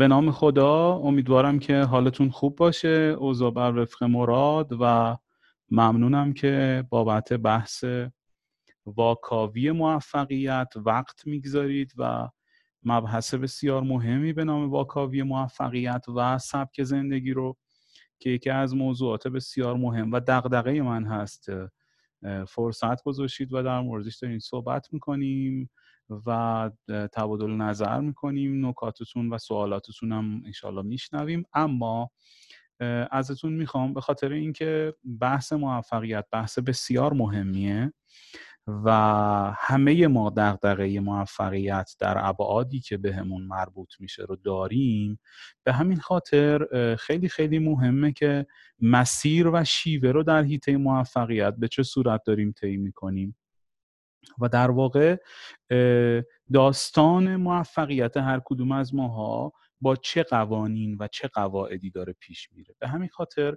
به نام خدا، امیدوارم که حالتون خوب باشه. اوضاع بر وفق مراد و ممنونم که بابت بحث واکاوی موفقیت وقت میگذارید و مبحث بسیار مهمی به نام واکاوی موفقیت و سبک زندگی رو که یکی از موضوعات بسیار مهم و دغدغه من هست فرصت گذاشتید و در موردش داریم صحبت میکنیم و تبادل نظر میکنیم. نکاتتون و سوالاتتون هم انشالله میشنویم، اما ازتون میخوام به خاطر اینکه بحث موفقیت بحث بسیار مهمیه و همه ما دغدغه موفقیت در ابعادی که بهمون مربوط میشه رو داریم، به همین خاطر خیلی خیلی مهمه که مسیر و شیوه رو در حیطه موفقیت به چه صورت داریم طی میکنیم و در واقع داستان موفقیت هر کدوم از ماها با چه قوانین و چه قواعدی داره پیش میره. به همین خاطر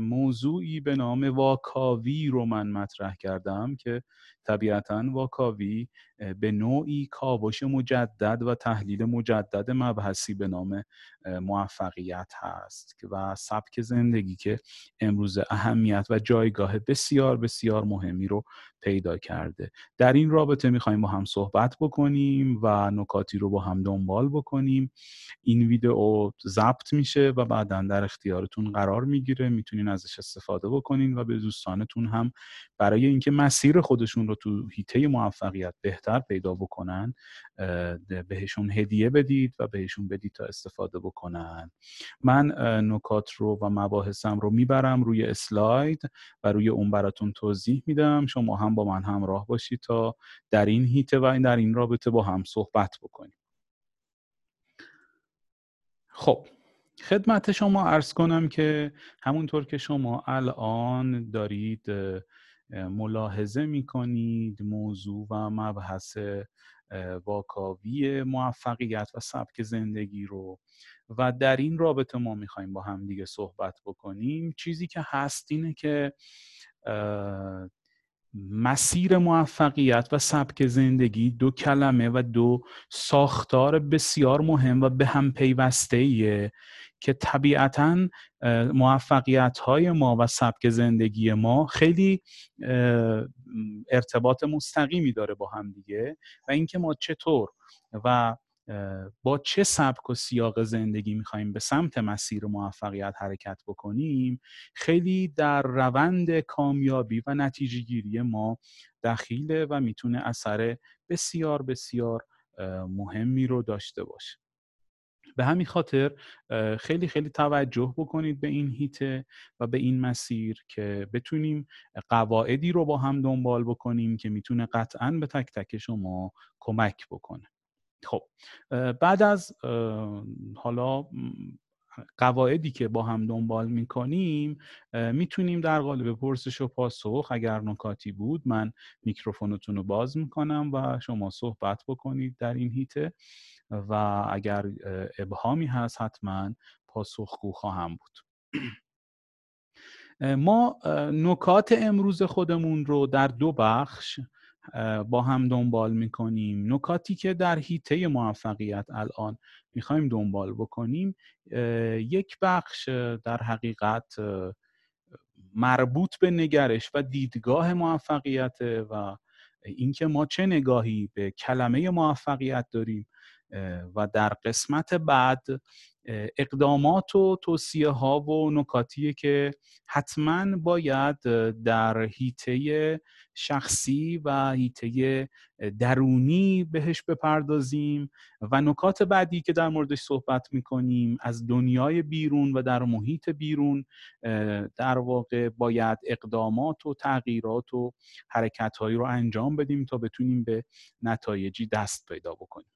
موضوعی به نام واکاوی رو من مطرح کردم که طبیعتاً واکاوی به نوعی کاوش مجدد و تحلیل مجدد مبحثی به نام موفقیت هست و سبک زندگی که امروز اهمیت و جایگاه بسیار بسیار مهمی رو پیدا کرده. در این رابطه میخوایم با هم صحبت بکنیم و نکاتی رو با هم دنبال بکنیم. این ویدئو ضبط میشه و بعداً در اختیارتون قرار میگیره، میتونین ازش استفاده بکنین و به دوستانتون هم برای اینکه مسیر خودشون رو تو حیطه موفقیت بهتر پیدا بکنن بهشون هدیه بدید و بهشون بدید تا استفاده بکنن. من نکات رو و مباحثم رو میبرم روی اسلاید و روی اون براتون توضیح میدم، شما هم با من همراه باشید تا در این حیطه و در این رابطه با هم صحبت بکنیم. خب خدمت شما عرض کنم که همونطور که شما الان دارید ملاحظه میکنید موضوع و مبحث واکاوی موفقیت و سبک زندگی رو و در این رابطه ما میخوایم با هم دیگه صحبت بکنیم. چیزی که هست اینه که مسیر موفقیت و سبک زندگی دو کلمه و دو ساختار بسیار مهم و به هم پیوسته‌ایه که طبیعتاً موفقیت‌های ما و سبک زندگی ما خیلی ارتباط مستقیمی داره با هم دیگه و اینکه ما چطور و با چه سبک و سیاق زندگی میخواییم به سمت مسیر موفقیت حرکت بکنیم خیلی در روند کامیابی و نتیجه گیری ما دخیله و میتونه اثر بسیار بسیار مهمی رو داشته باشه. به همین خاطر خیلی خیلی توجه بکنید به این حیطه و به این مسیر که بتونیم قواعدی رو با هم دنبال بکنیم که میتونه قطعاً به تک تک شما کمک بکنه. خب بعد از حالا قواعدی که با هم دنبال میکنیم میتونیم در قالب پرسش و پاسخ اگر نکاتی بود من میکروفونتون رو باز میکنم و شما صحبت بکنید در این حیطه و اگر ابهامی هست حتما پاسخگو خواهم بود. ما نکات امروز خودمون رو در دو بخش با هم دنبال میکنیم. نکاتی که در حیطه موفقیت الان میخوایم دنبال بکنیم، یک بخش در حقیقت مربوط به نگرش و دیدگاه موفقیت و اینکه ما چه نگاهی به کلمه موفقیت داریم و در قسمت بعد اقدامات و توصیه ها و نکاتیه که حتما باید در حیطه شخصی و حیطه درونی بهش بپردازیم و نکات بعدی که در موردش صحبت میکنیم از دنیای بیرون و در محیط بیرون در واقع باید اقدامات و تغییرات و حرکتهایی رو انجام بدیم تا بتونیم به نتایجی دست پیدا بکنیم.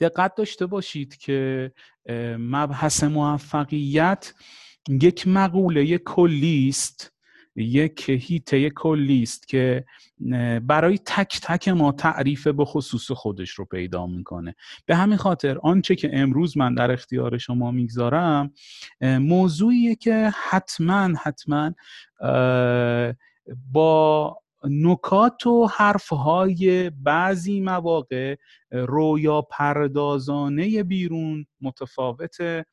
دقت داشته باشید که مبحث موفقیت یک مقوله کلی است، یک حیطه کلی است که برای تک تک ما تعریف به خصوص خودش رو پیدا میکنه. به همین خاطر آنچه که امروز من در اختیار شما میگذارم موضوعیه که حتما با نکات و حرفهای بعضی مواقع رویا پردازانه بیرون متفاوته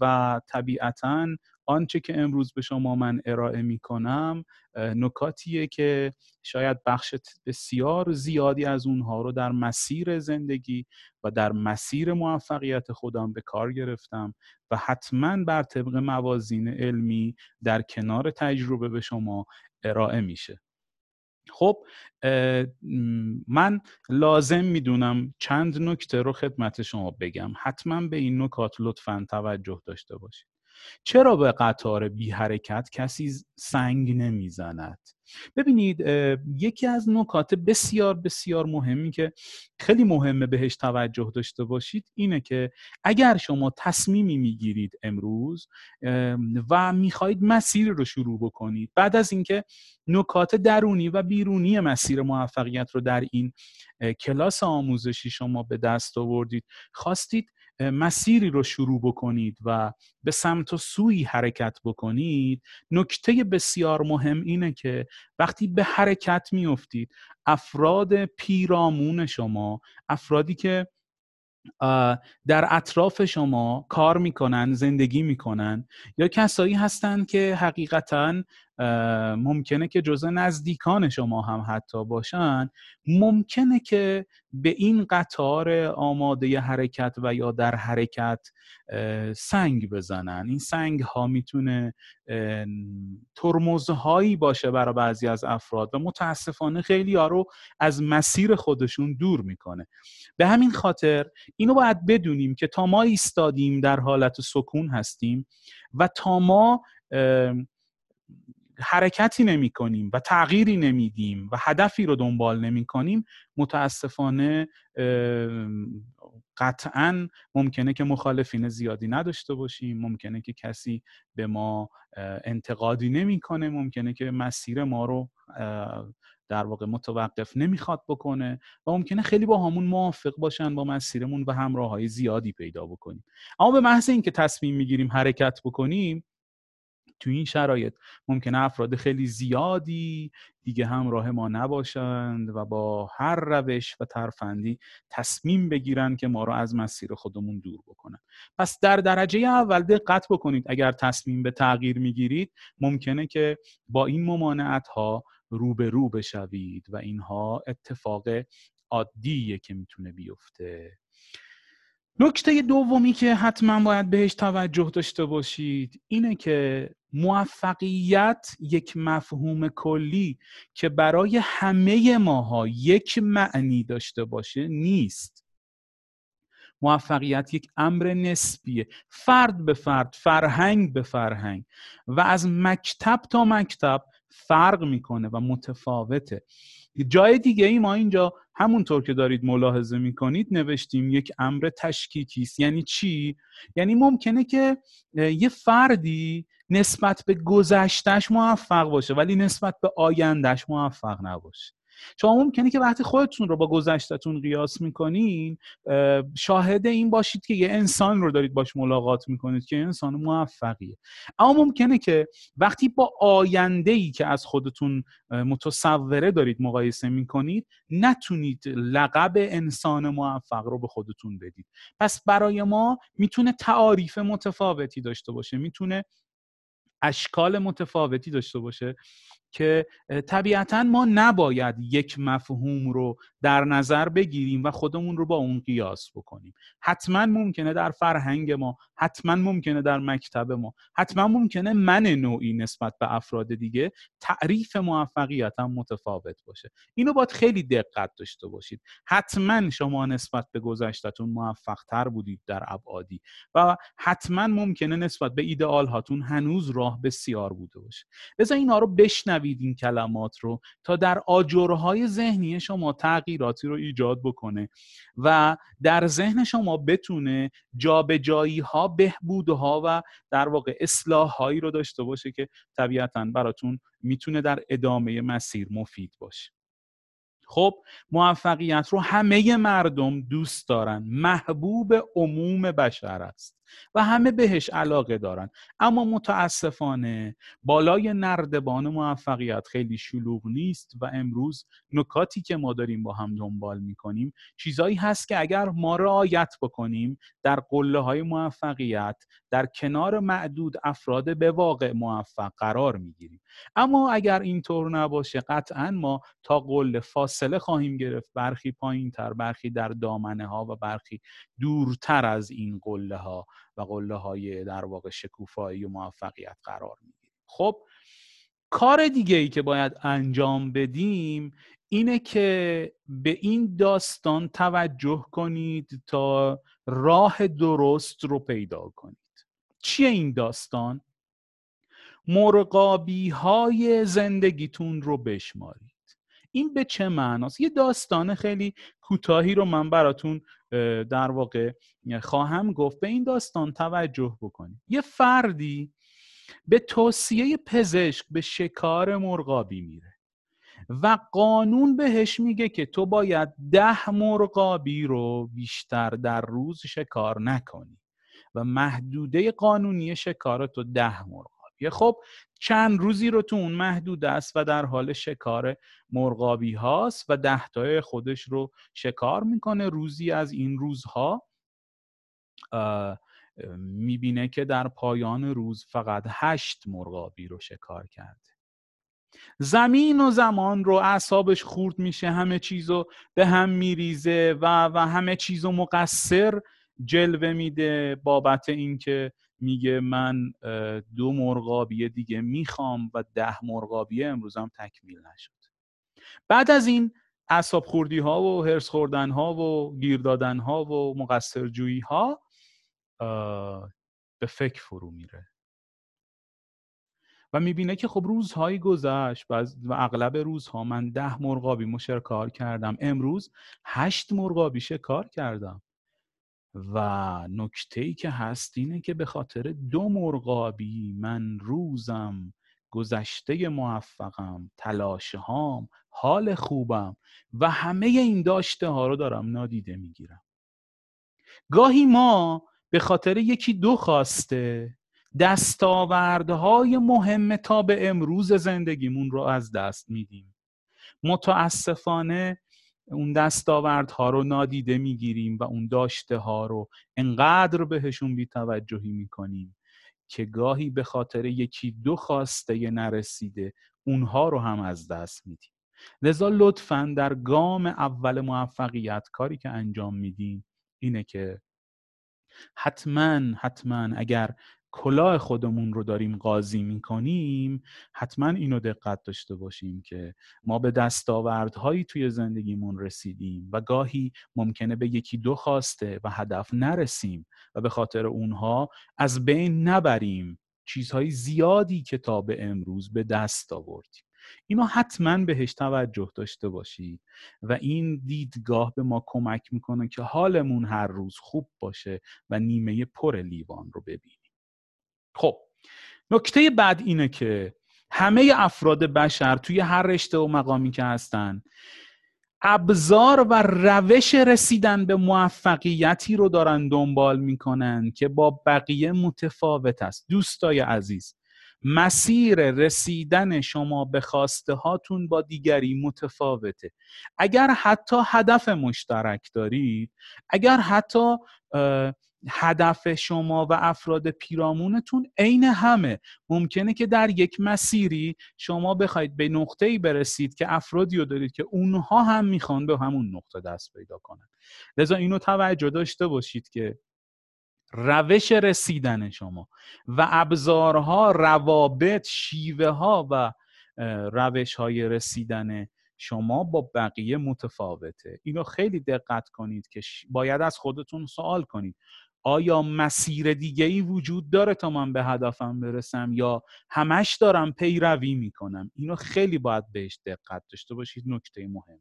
و طبیعتاً آنچه که امروز به شما من ارائه می کنم نکاتیه که شاید بخش بسیار زیادی از اونها رو در مسیر زندگی و در مسیر موفقیت خودم به کار گرفتم و حتماً بر طبق موازین علمی در کنار تجربه به شما ارائه میشه. خب من لازم میدونم چند نکته رو خدمت شما بگم. حتما به این نکات لطفاً توجه داشته باشید. چرا به قطار بی حرکت کسی سنگ نمیزند؟ ببینید یکی از نکات بسیار بسیار مهمی که خیلی مهمه بهش توجه داشته باشید اینه که اگر شما تصمیمی میگیرید امروز و میخواید مسیر رو شروع بکنید، بعد از اینکه نکات درونی و بیرونی مسیر موفقیت رو در این کلاس آموزشی شما به دست آوردید، خواستید مسیری رو شروع بکنید و به سمت و سوی حرکت بکنید، نکته بسیار مهم اینه که وقتی به حرکت میافتید افراد پیرامون شما، افرادی که در اطراف شما کار میکنن، زندگی میکنن یا کسایی هستن که حقیقتاً ممکنه که جزء نزدیکان شما هم حتی باشن، ممکنه که به این قطار آماده حرکت و یا در حرکت سنگ بزنن. این سنگ ها میتونه ترمزهایی باشه برای بعضی از افراد و متاسفانه خیلی ها رو از مسیر خودشون دور میکنه. به همین خاطر اینو باید بدونیم که تا ما ایستادیم در حالت سکون هستیم و تا ما حرکتی نمی کنیم و تغییری نمی دیم و هدفی رو دنبال نمی کنیم، متاسفانه قطعاً ممکنه که مخالفین زیادی نداشته باشیم، ممکنه که کسی به ما انتقادی نمی کنه، ممکنه که مسیر ما رو در واقع متوقف نمیخواد بکنه و ممکنه خیلی با همون موافق باشن با مسیرمون و همراههای زیادی پیدا بکنیم. اما به محض اینکه تصمیم میگیریم حرکت بکنیم، تو این شرایط ممکنه افراد خیلی زیادی دیگه همراه ما نباشند و با هر روش و ترفندی تصمیم بگیرن که ما رو از مسیر خودمون دور بکنن. پس در درجه اول دقت بکنید، اگر تصمیم به تغییر میگیرید ممکنه که با این ممانعت‌ها روبرو بشوید و اینها اتفاق عادیه که میتونه بیفته. نکته دومی که حتما باید بهش توجه داشته باشید اینه که موفقیت یک مفهوم کلی که برای همه ماها یک معنی داشته باشه نیست. موفقیت یک امر نسبیه، فرد به فرد، فرهنگ به فرهنگ و از مکتب تا مکتب فرق میکنه و متفاوته. جای دیگه ای ما اینجا همونطور که دارید ملاحظه میکنید نوشتیم یک امر تشکیکیست. یعنی چی؟ یعنی ممکنه که یه فردی نسبت به گذشتهش موفق باشه ولی نسبت به آیندهش موفق نباشه. شما ممکنه که وقتی خودتون رو با گذشتتون قیاس میکنین شاهد این باشید که یه انسان رو دارید باش ملاقات میکنید که یه انسان موفقیه، اما ممکنه که وقتی با آینده‌ای که از خودتون متصوره دارید مقایسه میکنید نتونید لقب انسان موفق رو به خودتون بدید. پس برای ما میتونه تعاریف متفاوتی داشته باشه، میتونه اشکال متفاوتی داشته باشه که طبیعتاً ما نباید یک مفهوم رو در نظر بگیریم و خودمون رو با اون قیاس بکنیم. حتماً ممکنه در فرهنگ ما، حتماً ممکنه در مکتب ما، حتماً ممکنه من نوعی نسبت به افراد دیگه تعریف موفقیت هم متفاوت باشه. اینو باید خیلی دقت داشته باشید. حتماً شما نسبت به گذشتتون موفق‌تر بودید در ابعادی و حتماً ممکنه نسبت به ایدئال هاتون هنوز راه بسیار بوده باشه. لذا اینا رو بشنوید، این کلمات رو، تا در آجرهای ذهنی شما تغییراتی رو ایجاد بکنه و در ذهن شما بتونه جابجایی ها، بهبودها و در واقع اصلاح هایی رو داشته باشه که طبیعتاً براتون میتونه در ادامه مسیر مفید باشه. خب موفقیت رو همه مردم دوست دارن، محبوب عموم بشر است. و همه بهش علاقه دارن، اما متاسفانه بالای نردبان موفقیت خیلی شلوغ نیست و امروز نکاتی که ما داریم با هم دنبال میکنیم چیزایی هست که اگر ما رعایت بکنیم در قله های موفقیت در کنار معدود افراد به واقع موفق قرار میگیریم. اما اگر اینطور نباشه قطعا ما تا قله فاصله خواهیم گرفت، برخی پایین‌تر، برخی در دامنه ها و برخی دورتر از این قله ها و قله های در واقع شکوفایی و موفقیت قرار میگیریم. خب کار دیگه ای که باید انجام بدیم اینه که به این داستان توجه کنید تا راه درست رو پیدا کنید. چیه این داستان؟ مرغابی های زندگیتون رو بشمارید. این به چه معناست؟ یه داستان خیلی کوتاهی رو من براتون در واقع خواهم گفت. به این داستان توجه بکنید. یه فردی به توصیه پزشک به شکار مرغابی میره و قانون بهش میگه که تو باید 10 مرغابی رو بیشتر در روز شکار نکنی و محدوده قانونی شکار تو 10 مرغابی. خب چند روزی رو تو اون محدود است و در حال شکار مرغابی هاست و 10 تای خودش رو شکار میکنه. روزی از این روزها میبینه که در پایان روز فقط 8 مرغابی رو شکار کرده. زمین و زمان رو اعصابش خورد میشه، همه چیزو به هم میریزه و همه چیزو مقصر جلوه میده بابت اینکه میگه من 2 مرغابی دیگه میخوام و 10 مرغابی امروزم تکمیل نشد. بعد از این اعصاب خوردی ها و هرس خوردن ها و گیر دادن ها و مقصر جویی ها به فکر فرو میره و میبینه که خب روزهای گذشت و اغلب روزها من 10 مرغابی شکار کردم، امروز 8 مرغابی شکار کردم و نکته‌ای که هست اینه که به خاطر 2 مرغابی من روزم، گذشته موفقم، تلاشهام، حال خوبم و همه این داشته ها رو دارم نادیده میگیرم. گاهی ما به خاطر 1-2 خواسته دستاوردهای مهم تا به امروز زندگیمون رو از دست میدیم. متاسفانه اون دستاوردها رو نادیده میگیریم و اون داشته ها رو انقدر بهشون بی‌توجهی میکنیم که گاهی به خاطر 1-2 خواسته نرسیده اونها رو هم از دست میدیم. لذا لطفاً در گام اول موفقیت کاری که انجام میدیم اینه که حتماً اگر کلاه خودمون رو داریم قاضی میکنیم حتما اینو دقت داشته باشیم که ما به دستاوردهایی توی زندگیمون رسیدیم و گاهی ممکنه به 1-2 خواسته و هدف نرسیم و به خاطر اونها از بین نبریم چیزهای زیادی که تا به امروز به دست آوردیم. اینو حتما بهش توجه داشته باشید و این دیدگاه به ما کمک میکنه که حالمون هر روز خوب باشه و نیمه پر لیوان رو ببینیم. خب نکته بعد اینه که همه افراد بشر توی هر رشته و مقامی که هستن ابزار و روش رسیدن به موفقیتی رو دارن دنبال میکنن که با بقیه متفاوت است. دوستای عزیز، مسیر رسیدن شما به خواسته هاتون با دیگری متفاوته. اگر حتی هدف مشترک دارید، اگر حتی هدف شما و افراد پیرامونتون عین همه، ممکنه که در یک مسیری شما بخواید به نقطه‌ای برسید که افرادی رو دارید که اونها هم میخوان به همون نقطه دست پیدا کنن. لذا اینو توجه داشته باشید که روش رسیدن شما و ابزارها، روابط، شیوه ها و روش های رسیدن شما با بقیه متفاوته. اینو خیلی دقت کنید که باید از خودتون سوال کنید آیا مسیر دیگه‌ای وجود داره تا من به هدفم برسم یا همش دارم پیروی میکنم؟ اینو خیلی باید بهش دقت داشته باشید، نکته مهمیه.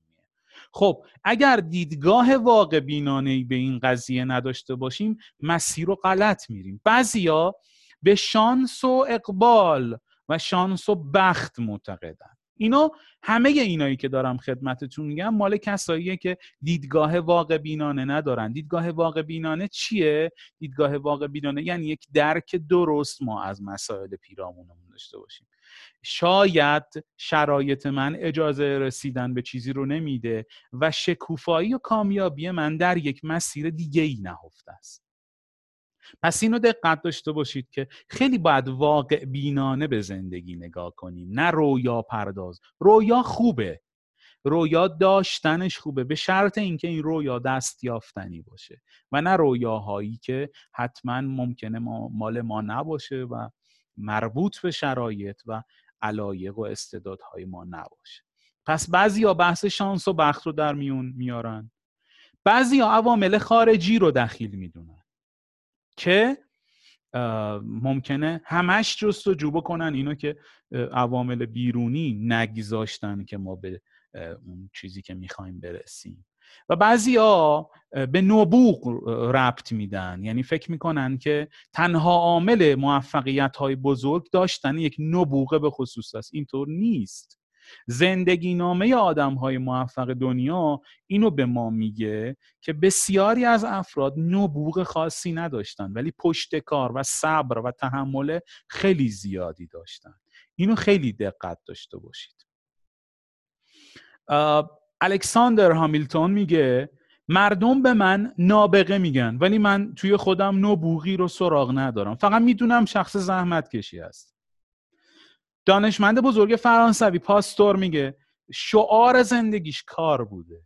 خب اگر دیدگاه واقع بینانه‌ای به این قضیه نداشته باشیم مسیر رو غلط میریم. بعضیا به شانس و اقبال و شانس و بخت معتقدن. اینا همه اینایی که دارم خدمتتون میگم مال کساییه که دیدگاه واقع بینانه ندارن. دیدگاه واقع بینانه چیه؟ دیدگاه واقع بینانه یعنی یک درک درست ما از مسائل پیرامونمون داشته باشیم. شاید شرایط من اجازه رسیدن به چیزی رو نمیده و شکوفایی و کامیابی من در یک مسیر دیگه‌ای نهفته است. پس اینو دقت داشته باشید که خیلی باید واقع بینانه به زندگی نگاه کنیم، نه رویا پرداز. رویا خوبه، رویا داشتنش خوبه، به شرط اینکه این رویا دستیافتنی باشه و نه رویاهایی که حتما ممکنه مال ما نباشه و مربوط به شرایط و علایق و استعدادهای ما نباشه. پس بعضیا بحث شانس و بخت رو در میون میارن، بعضیا عوامل خارجی رو دخیل میدونن که ممکنه همش جستجو بکنن اینو که عوامل بیرونی نگذاشتن که ما به اون چیزی که میخوایم برسیم. و بعضیا به نبوغ ربط میدن، یعنی فکر میکنن که تنها عامل موفقیت های بزرگ داشتن یک نبوغ به خصوص است. اینطور نیست. زندگی نامه آدم های موفق دنیا اینو به ما میگه که بسیاری از افراد نبوغ خاصی نداشتن ولی پشت کار و صبر و تحمل خیلی زیادی داشتن. اینو خیلی دقت داشته باشید. الکساندر هامیلتون میگه مردم به من نابغه میگن ولی من توی خودم نبوغی رو سراغ ندارم، فقط میدونم شخص زحمت کشی است. دانشمند بزرگ فرانسوی پاستور میگه شعار زندگیش کار بوده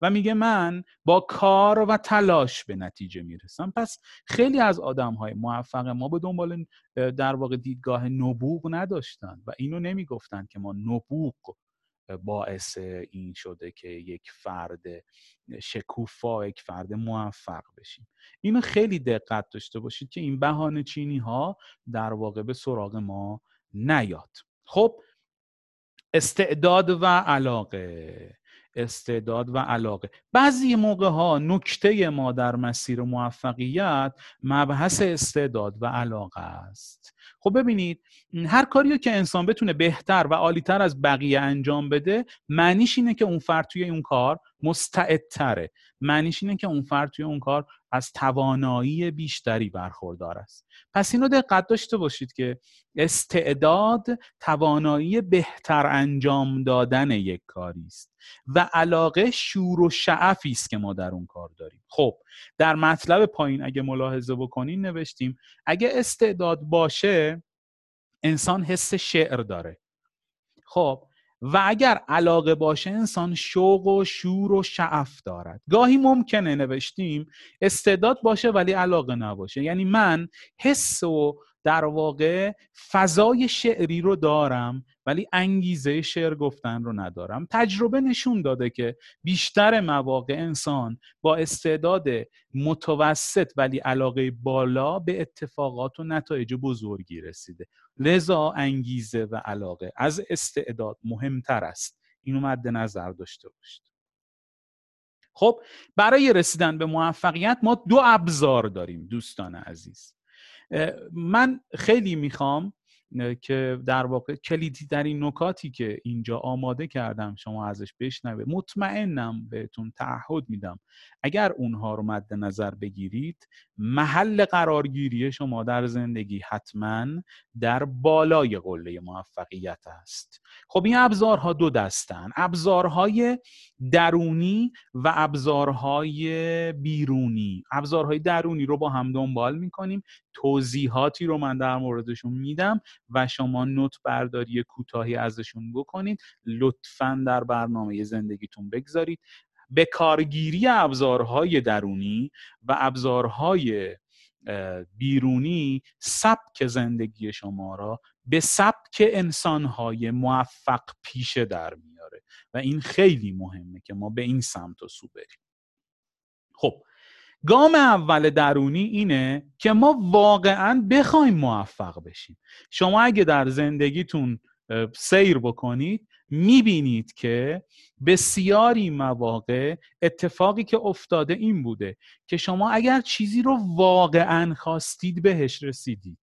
و میگه من با کار و تلاش به نتیجه میرسم. پس خیلی از آدمهای موفق ما به دنبال در واقع دیدگاه نبوغ نداشتن و اینو نمیگفتن که ما نبوغ باعث این شده که یک فرد شکوفا، یک فرد موفق بشیم. اینو خیلی دقت داشته باشید که این بهانه چینی ها در واقع به سراغ ما نیاد. خب استعداد و علاقه، استعداد و علاقه بعضی موقع ها نکته ما در مسیر موفقیت مبحث استعداد و علاقه است. خب ببینید هر کاری که انسان بتونه بهتر و عالی‌تر از بقیه انجام بده معنیش اینه که اون فرد توی اون کار مستعدتره، معنیش اینه که اون فرد توی اون کار از توانایی بیشتری برخوردار است. پس اینو دقت داشته باشید که استعداد توانایی بهتر انجام دادن یک کاری است و علاقه شور و شعفی است که ما در اون کار داریم. خب در مطلب پایین اگه ملاحظه بکنین نوشتیم اگه استعداد باشه انسان حس شعر داره، خب و اگر علاقه باشه انسان شوق و شور و شعف دارد. گاهی ممکنه نوشتیم استعداد باشه ولی علاقه نباشه، یعنی من حس و در واقع فضای شعری رو دارم ولی انگیزه شعر گفتن رو ندارم. تجربه نشون داده که بیشتر مواقع انسان با استعداد متوسط ولی علاقه بالا به اتفاقات و نتایج بزرگی رسیده، لذا انگیزه و علاقه از استعداد مهمتر است. اینو مد نظر داشته باشید. خب برای رسیدن به موفقیت ما دو ابزار داریم دوستان عزیز. من خیلی میخوام که در واقع کلیدی در این نکاتی که اینجا آماده کردم شما ازش بشنوید. مطمئنم بهتون تعهد میدم اگر اونها رو مد نظر بگیرید محل قرارگیری شما در زندگی حتما در بالای قله موفقیت است. خب این ابزارها دو دستن، ابزارهای درونی و ابزارهای بیرونی. ابزارهای درونی رو با هم دنبال میکنیم، توضیحاتی رو من در موردشون میدم و شما نوت برداری کوتاهی ازشون بکنید، لطفاً در برنامه زندگیتون بگذارید. به کارگیری ابزارهای درونی و ابزارهای بیرونی سبک زندگی شما را به سبک انسانهای موفق پیشه در میاره و این خیلی مهمه که ما به این سمت و سو بریم. خب گام اول درونی اینه که ما واقعاً بخوایم موفق بشیم. شما اگه در زندگیتون سیر بکنید میبینید که بسیاری مواقع اتفاقی که افتاده این بوده که شما اگر چیزی رو واقعاً خواستید بهش رسیدید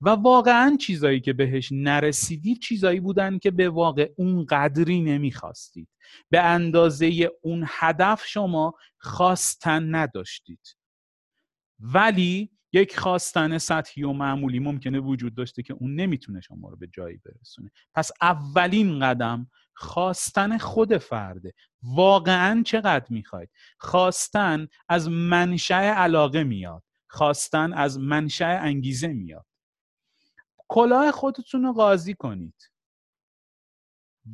و واقعاً چیزایی که بهش نرسیدید چیزایی بودن که به واقع اون قدری نمیخواستید، به اندازه اون هدف شما خواستن نداشتید. ولی یک خواستن سطحی و معمولی ممکنه وجود داشته که اون نمیتونه شما رو به جایی برسونه. پس اولین قدم خواستن خود فرده، واقعاً چقدر میخواید. خواستن از منشأ علاقه میاد، خواستن از منشأ انگیزه میاد. کلاه خودتون رو قاضی کنید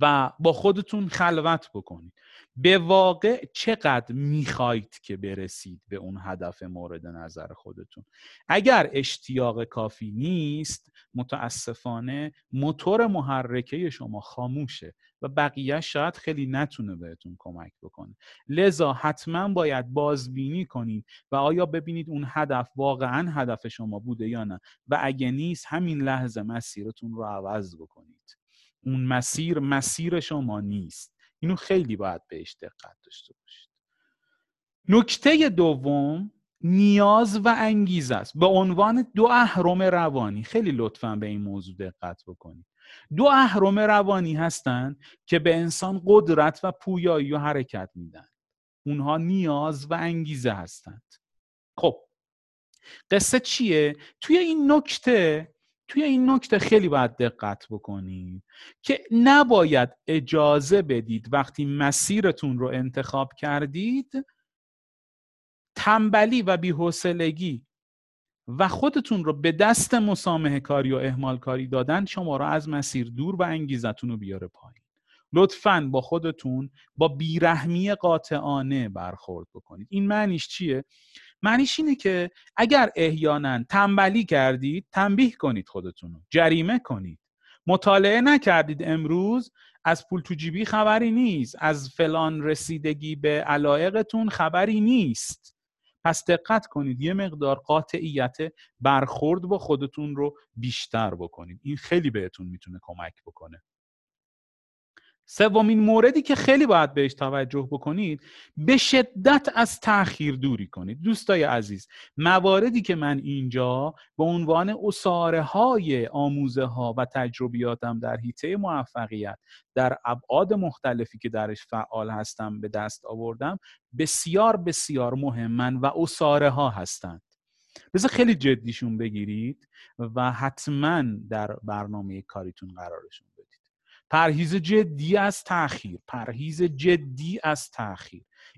و با خودتون خلوت بکنید. به واقع چقدر میخواید که برسید به اون هدف مورد نظر خودتون؟ اگر اشتیاق کافی نیست، متاسفانه موتور محرکه شما خاموشه و بقیه شاید خیلی نتونه بهتون کمک بکنه. لذا حتما باید بازبینی کنید و آیا ببینید اون هدف واقعا هدف شما بوده یا نه، و اگه نیست همین لحظه مسیرتون رو عوض بکنید. اون مسیر شما نیست. اینو خیلی باید بهش دقت داشته باشید. نکته دوم نیاز و انگیزه است به عنوان دو اهرم روانی. خیلی لطفاً به این موضوع دقت بکنید. دو اهرم روانی هستند که به انسان قدرت و پویایی و حرکت میدن. اونها نیاز و انگیزه هستند. خب قصه چیه؟ توی این نکته خیلی باید دقت بکنید که نباید اجازه بدید وقتی مسیرتون رو انتخاب کردید تنبلی و بی‌حوصلگی و خودتون رو به دست مسامحه کاری و اهمال کاری دادن شما رو از مسیر دور و انگیزتون رو بیاره پایین. لطفاً با خودتون با بیرحمی قاطعانه برخورد بکنید. این معنیش چیه؟ معنیش اینه که اگر احیانا تنبلی کردید تنبیه کنید، خودتون رو جریمه کنید. مطالعه نکردید امروز، از پول تو جیبی خبری نیست، از فلان رسیدگی به علایقتون خبری نیست. پس دقت کنید یه مقدار قاطعیت برخورد با خودتون رو بیشتر بکنید. این خیلی بهتون میتونه کمک بکنه. سومین موردی که خیلی باید بهش توجه بکنید، به شدت از تأخیر دوری کنید. دوستای عزیز، مواردی که من اینجا به عنوان اساره های آموزه ها و تجربیاتم در حیطه موفقیت در ابعاد مختلفی که درش فعال هستم به دست آوردم بسیار بسیار مهمن و اساره ها هستند. بذار خیلی جدیشون بگیرید و حتما در برنامه کاریتون قرارشون. پرهیز جدی از تأخیر.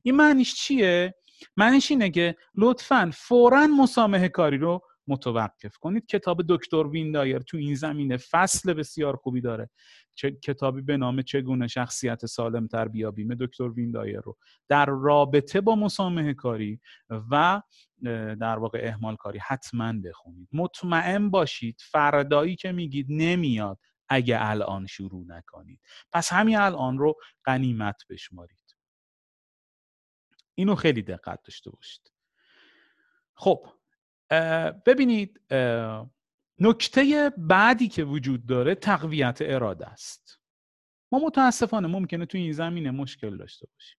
این معنیش چیه؟ معنیش اینه که لطفاً فوراً مسامحه کاری رو متوقف کنید. کتاب دکتر ویندایر تو این زمینه فصل بسیار خوبی داره. کتابی به نام چگونه شخصیت سالم‌تر بیابیم دکتر ویندایر رو در رابطه با مسامحه کاری و در واقع اهمال کاری حتماً بخونید. مطمئن باشید فردایی که میگید نمیاد اگه الان شروع نکنید. پس همین الان رو غنیمت بشمارید. اینو خیلی دقت داشته باشید. خب ببینید، نکته بعدی که وجود داره تقویت اراده است. ما متاسفانه ممکنه توی این زمینه مشکل داشته باشیم.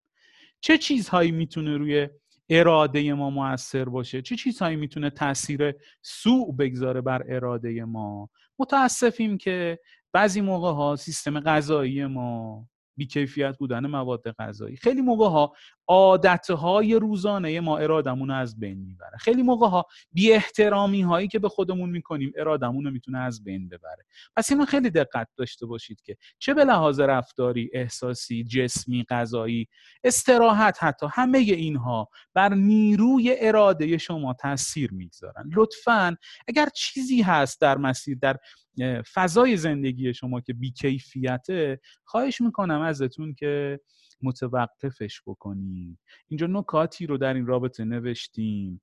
چه چیزهایی میتونه روی اراده ما مؤثر باشه؟ چه چیزهایی میتونه تأثیر سوء بگذاره بر اراده ما؟ متاسفیم که بعضی موقع ها سیستم غذایی ما، بیکیفیت بودن مواد غذایی، خیلی موقع ها عادت های روزانه ما ارادمون رو از بین میبره. خیلی موقع ها بی احترامی هایی که به خودمون میکنیم ارادمون رو میتونه از بین ببره. پس اینو خیلی دقت داشته باشید که چه به لحاظ رفتاری، احساسی، جسمی، غذایی، استراحت، حتی همه اینها بر نیروی اراده شما تاثیر میگذارن. لطفاً اگر چیزی هست در مسیر، در فضای زندگی شما که بیکیفیته، خواهش میکنم ازتون که متوقفش بکنید. اینجا نکاتی رو در این رابطه نوشتیم،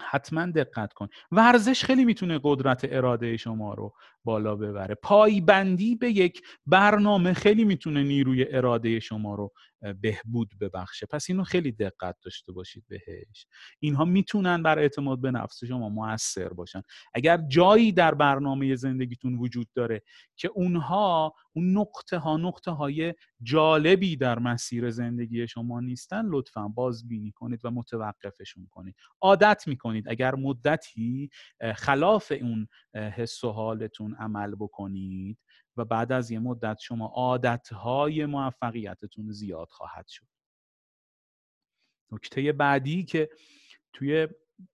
حتما دقت کن. ورزش خیلی میتونه قدرت اراده شما رو بالا ببره. پایبندی به یک برنامه خیلی میتونه نیروی اراده شما رو بهبود ببخشه. پس اینو خیلی دقت داشته باشید بهش. اینها میتونن بر اعتماد به نفس شما مؤثر باشن. اگر جایی در برنامه زندگیتون وجود داره که اونها اون نقطه‌های جالبی در مسیر زندگی شما نیستن، لطفاً بازبینی کنید و متوقفشون کنید. عادت میکنید اگر مدتی خلاف اون حس و حالتون عمل بکنید و بعد از یه مدت شما عادتهای موفقیتتون زیاد خواهد شد. نکته بعدی که توی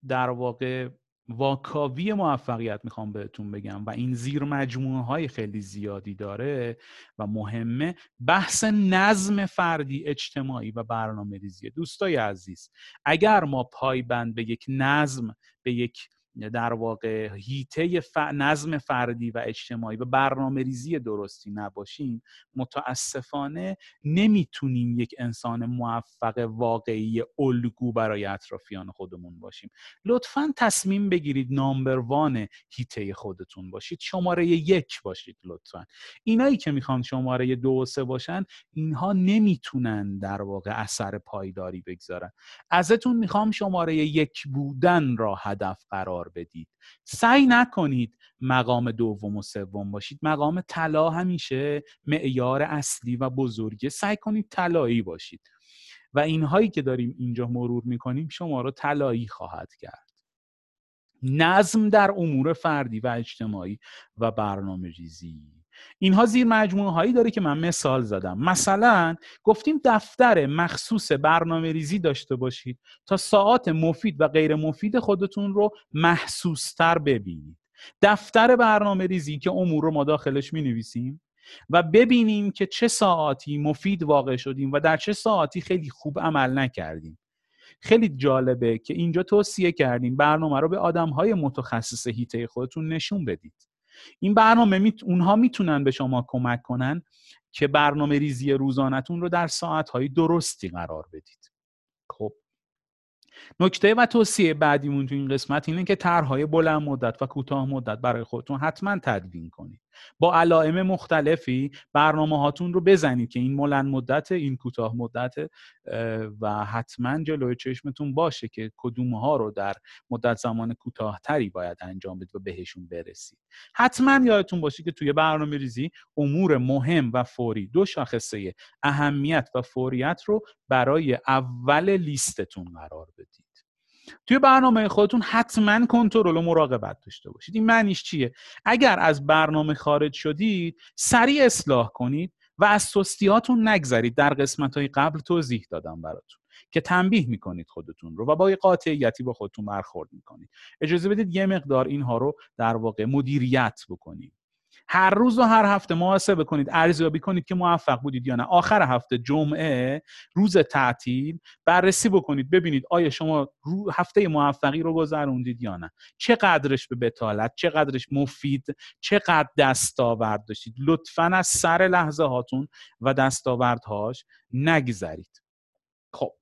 در واقع واکاوی موفقیت میخوام بهتون بگم و این زیر مجموعه های خیلی زیادی داره و مهمه، بحث نظم فردی، اجتماعی و برنامه ریزیه. دوستای عزیز، اگر ما پایبند به یک نظم، به یک در واقع هیته نظم فردی و اجتماعی و برنامه ریزی درستی نباشیم، متاسفانه نمیتونیم یک انسان موفق واقعی الگو برای اطرافیان خودمون باشیم. لطفاً تصمیم بگیرید نامبر وان هیته خودتون باشید، شماره یک باشید. لطفاً اینایی که میخوان شماره 2 و 3 باشن، اینها نمیتونن در واقع اثر پایداری بگذارن. ازتون میخوام شماره 1 بودن را هدف قرار بدید. سعی نکنید مقام 2 و 3 باشید. مقام طلا همیشه معیار اصلی و بزرگه. سعی کنید طلایی باشید و اینهایی که داریم اینجا مرور میکنیم شما رو طلایی خواهد کرد. نظم در امور فردی و اجتماعی و برنامه ریزی، اینها زیر مجموعه هایی داره که من مثال زدم. مثلا گفتیم دفتر مخصوص برنامه ریزی داشته باشید تا ساعات مفید و غیر مفید خودتون رو محسوس تر ببینید. دفتر برنامه ریزی که امور رو ما داخلش می نویسیم و ببینیم که چه ساعاتی مفید واقع شدیم و در چه ساعاتی خیلی خوب عمل نکردیم. خیلی جالبه که اینجا توصیه کردیم برنامه رو به آدم‌های متخصص هیته خودتون نشون بدید. این برنامه اونها میتونن به شما کمک کنن که برنامه ریزی روزانتون رو در ساعتهای درستی قرار بدید. خب نکته و توصیه بعدیمون تو این قسمت اینه که طرح‌های بلند مدت و کوتاه مدت برای خودتون حتما تدوین کنید. با علائم مختلفی برنامه‌هاتون رو بزنید که این بلند مدت، این کوتاه مدت و حتما جلوی چشمتون باشه که کدوم‌ها رو در مدت زمان کوتاه‌تری باید انجام بدید و بهشون برسید. حتما یادتون باشه که توی برنامه‌ریزی امور مهم و فوری، 2 شاخصه اهمیت و فوریت رو برای اول لیستتون قرار بدید. توی برنامه خودتون حتما کنترل و مراقبت داشته باشید. این معنیش چیه؟ اگر از برنامه خارج شدید سریع اصلاح کنید و از سستی‌هاتون نگذرید. در قسمت‌های قبل توضیح دادم براتون که تنبیه میکنید خودتون رو و با قاطعیتی با خودتون برخورد میکنید. اجازه بدید یه مقدار اینها رو در واقع مدیریت بکنید. هر روز و هر هفته محاسبه کنید، ارزیابی کنید که موفق بودید یا نه. آخر هفته، جمعه، روز تعطیل، بررسی بکنید ببینید آیا شما هفته موفقی رو گذروندید یا نه. چقدرش به بتالت، چقدرش مفید، چقدر دستاورد داشتید. لطفاً از سر لحظه هاتون و دستاوردهاش نگذرید. خب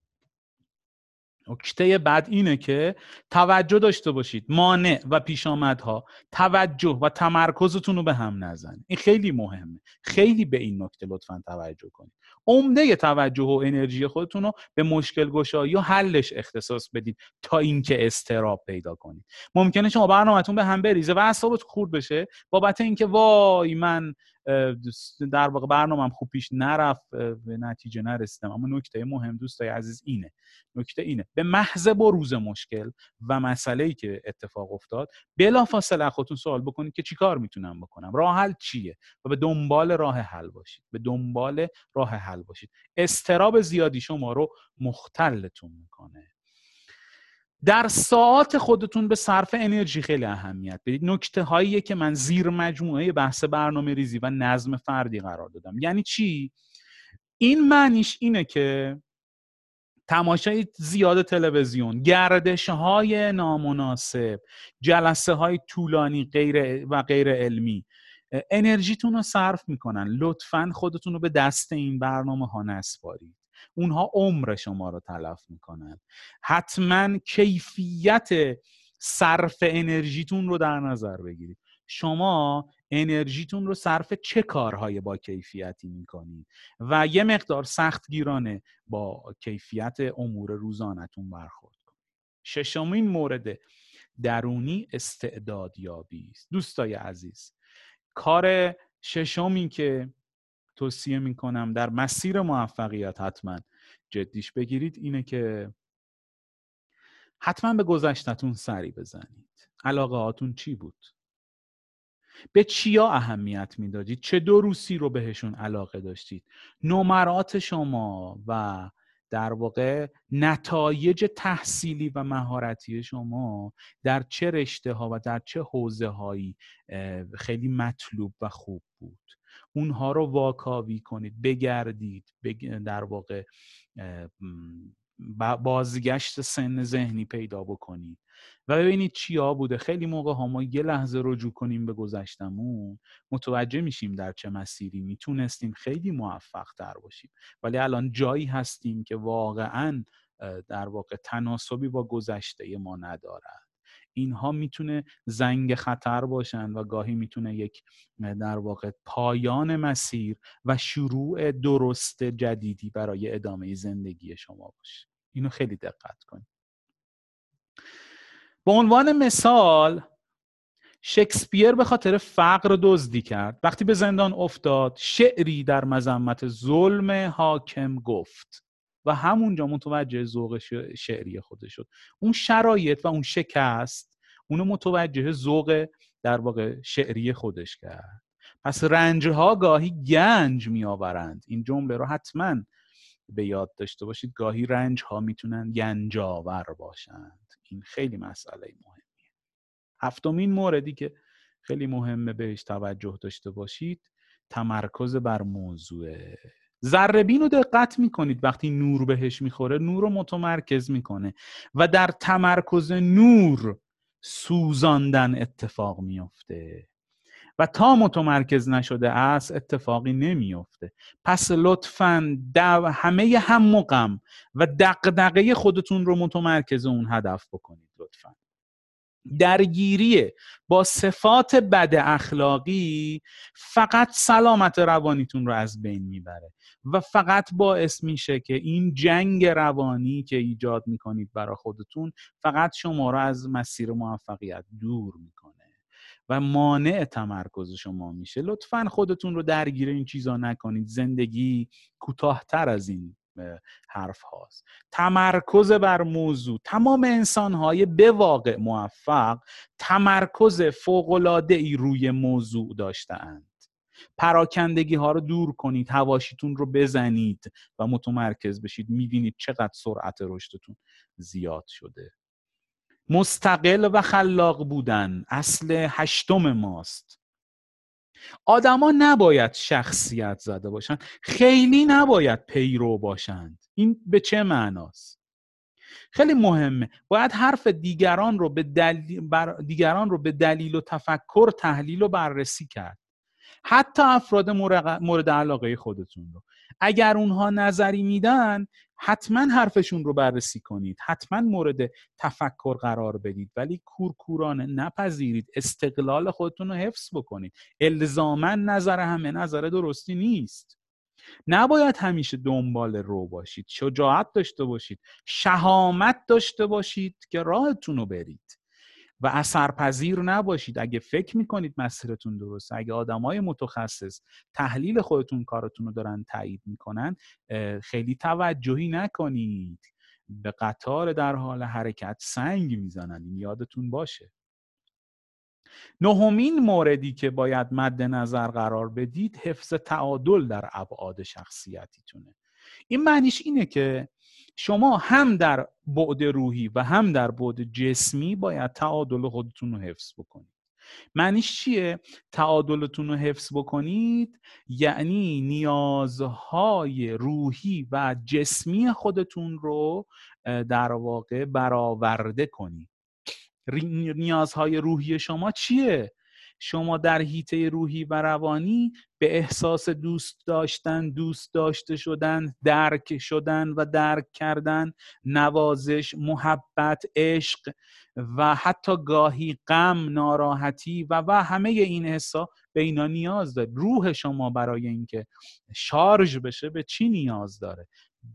نکته بعد اینه که توجه داشته باشید. مانع و پیشامدها، توجه و تمرکزتون رو به هم نزنید. این خیلی مهمه. خیلی به این نکته لطفاً توجه کنید. عمده توجه و انرژی خودتون رو به مشکل گشایی و حلش اختصاص بدید تا اینکه اضطراب پیدا کنید. ممکنه شما برنامه‌تون به هم بریزه و اعصابت خورد بشه بابت اینکه وای من در واقع برنامه‌ام خوب پیش نرفت، به نتیجه نرسیدم. اما نکته مهم دوستای عزیز اینه، نکته اینه به محض بروز مشکل و مسئله‌ای که اتفاق افتاد بلافاصله خودتون سوال بکنید که چیکار میتونم بکنم، راه حل چیه و به دنبال راه حل باشید. به دنبال راه حل باشید. اضطراب زیادی شما رو مختلتون میکنه. در ساعات خودتون به صرف انرژی خیلی اهمیت بدید. نکته هایی که من زیر مجموعه بحث برنامه ریزی و نظم فردی قرار دادم. یعنی چی؟ این معنیش اینه که تماشای زیاد تلویزیون، گردش های نامناسب، جلسه های طولانی غیر علمی انرژیتون رو صرف میکنن. لطفاً خودتون رو به دست این برنامه ها نسپارید. اونها عمر شما رو تلف میکنن. حتما کیفیت صرف انرژیتون رو در نظر بگیرید. شما انرژیتون رو صرف چه کارهای با کیفیتی میکنید و یه مقدار سختگیرانه با کیفیت امور روزانه‌تون برخورد کنید. ششمین مورد درونی استعدادیابی است. دوستای عزیز، کار ششمی که توصیه میکنم در مسیر موفقیت حتما جدیش بگیرید اینه که حتما به گذشتتون سری بزنید. علاقه هاتون چی بود؟ به چیا اهمیت میدادید؟ چه دروسی رو بهشون علاقه داشتید؟ نمرات شما و در واقع نتایج تحصیلی و مهارتی شما در چه رشته ها و در چه حوزه هایی خیلی مطلوب و خوب بود؟ اونها رو واکاوی کنید، بگردید، در واقع بازگشت سن ذهنی پیدا بکنید و ببینید چیا بوده. خیلی موقع ها ما یه لحظه رجوع کنیم به گذشتمون، متوجه میشیم در چه مسیری میتونستیم خیلی موفق تر باشیم، ولی الان جایی هستیم که واقعاً در واقع تناسبی با گذشته ما ندارد. اینها میتونه زنگ خطر باشن و گاهی میتونه یک در واقع پایان مسیر و شروع درست جدیدی برای ادامه زندگی شما باشه. اینو خیلی دقت کنید. به عنوان مثال شکسپیر به خاطر فقر دزدی کرد. وقتی به زندان افتاد شعری در مذمت ظلم حاکم گفت و همونجا متوجه ذوق شعری خودش شد. اون شرایط و اون شکست اونو متوجه ذوق در واقع شعری خودش کرد. پس رنجها گاهی گنج می آورند. این جمله رو حتما به یاد داشته باشید. گاهی رنجها میتونن گنجاور باشند. این خیلی مسئله مهمیه. هفتمین موردی که خیلی مهمه بهش توجه داشته باشید تمرکز بر موضوعه. ذره‌بین رو دقت میکنید، وقتی نور بهش میخوره نور رو متمرکز میکنه و در تمرکز نور سوزاندن اتفاق میفته و تا متمرکز نشده است اتفاقی نمیفته. پس لطفاً همه هم و غم و دغدغه خودتون رو متمرکز اون هدف بکنید. لطفاً درگیری با صفات بد اخلاقی فقط سلامت روانیتون رو از بین میبره و فقط باعث میشه که این جنگ روانی که ایجاد میکنید برای خودتون فقط شما رو از مسیر موفقیت دور میکنه و مانع تمرکز شما میشه. لطفاً خودتون رو درگیر این چیزا نکنید. زندگی کوتاه‌تر از این حرف هاست. تمرکز بر موضوع. تمام انسان‌های به واقع موفق تمرکز فوق‌العاده‌ای روی موضوع داشته‌اند. پراکندگی ها رو دور کنید، حواشیتون رو بزنید و متمرکز بشید. می‌بینید چقدر سرعت رشدتون زیاد شده. مستقل و خلاق بودن اصل هشتم ماست. آدما نباید شخصیت زده باشند، خیلی نباید پیرو باشند. این به چه معناست؟ خیلی مهمه. باید حرف دیگران رو به دلیل و تفکر تحلیل و بررسی کرد. حتی افراد مورد علاقه خودتون رو اگر اونها نظری میدن حتما حرفشون رو بررسی کنید، حتما مورد تفکر قرار بدید، ولی کورکورانه نپذیرید. استقلال خودتون رو حفظ بکنید. الزاماً نظر همه نظر درستی نیست. نباید همیشه دنبال رو باشید. شجاعت داشته باشید، شهامت داشته باشید که راهتون رو برید و اثرپذیر نباشید. اگه فکر میکنید مسیرتون درسته، اگه آدمای متخصص تحلیل خودتون کارتون رو دارن تایید میکنن، خیلی توجهی نکنید. به قطار در حال حرکت سنگ میزنن. این یادتون باشه. نهمین موردی که باید مد نظر قرار بدید حفظ تعادل در ابعاد شخصیتیتونه. این معنیش اینه که شما هم در بعد روحی و هم در بعد جسمی باید تعادل خودتون رو حفظ بکنید. معنیش چیه؟ تعادلتون رو حفظ بکنید یعنی نیازهای روحی و جسمی خودتون رو در واقع برآورده کنید. نیازهای روحی شما چیه؟ شما در حیطه روحی و روانی به احساس دوست داشتن، دوست داشته شدن، درک شدن و درک کردن، نوازش، محبت، عشق و حتی گاهی غم، ناراحتی و همه این حسا به اینا نیاز داره. روح شما برای اینکه شارژ بشه به چی نیاز داره؟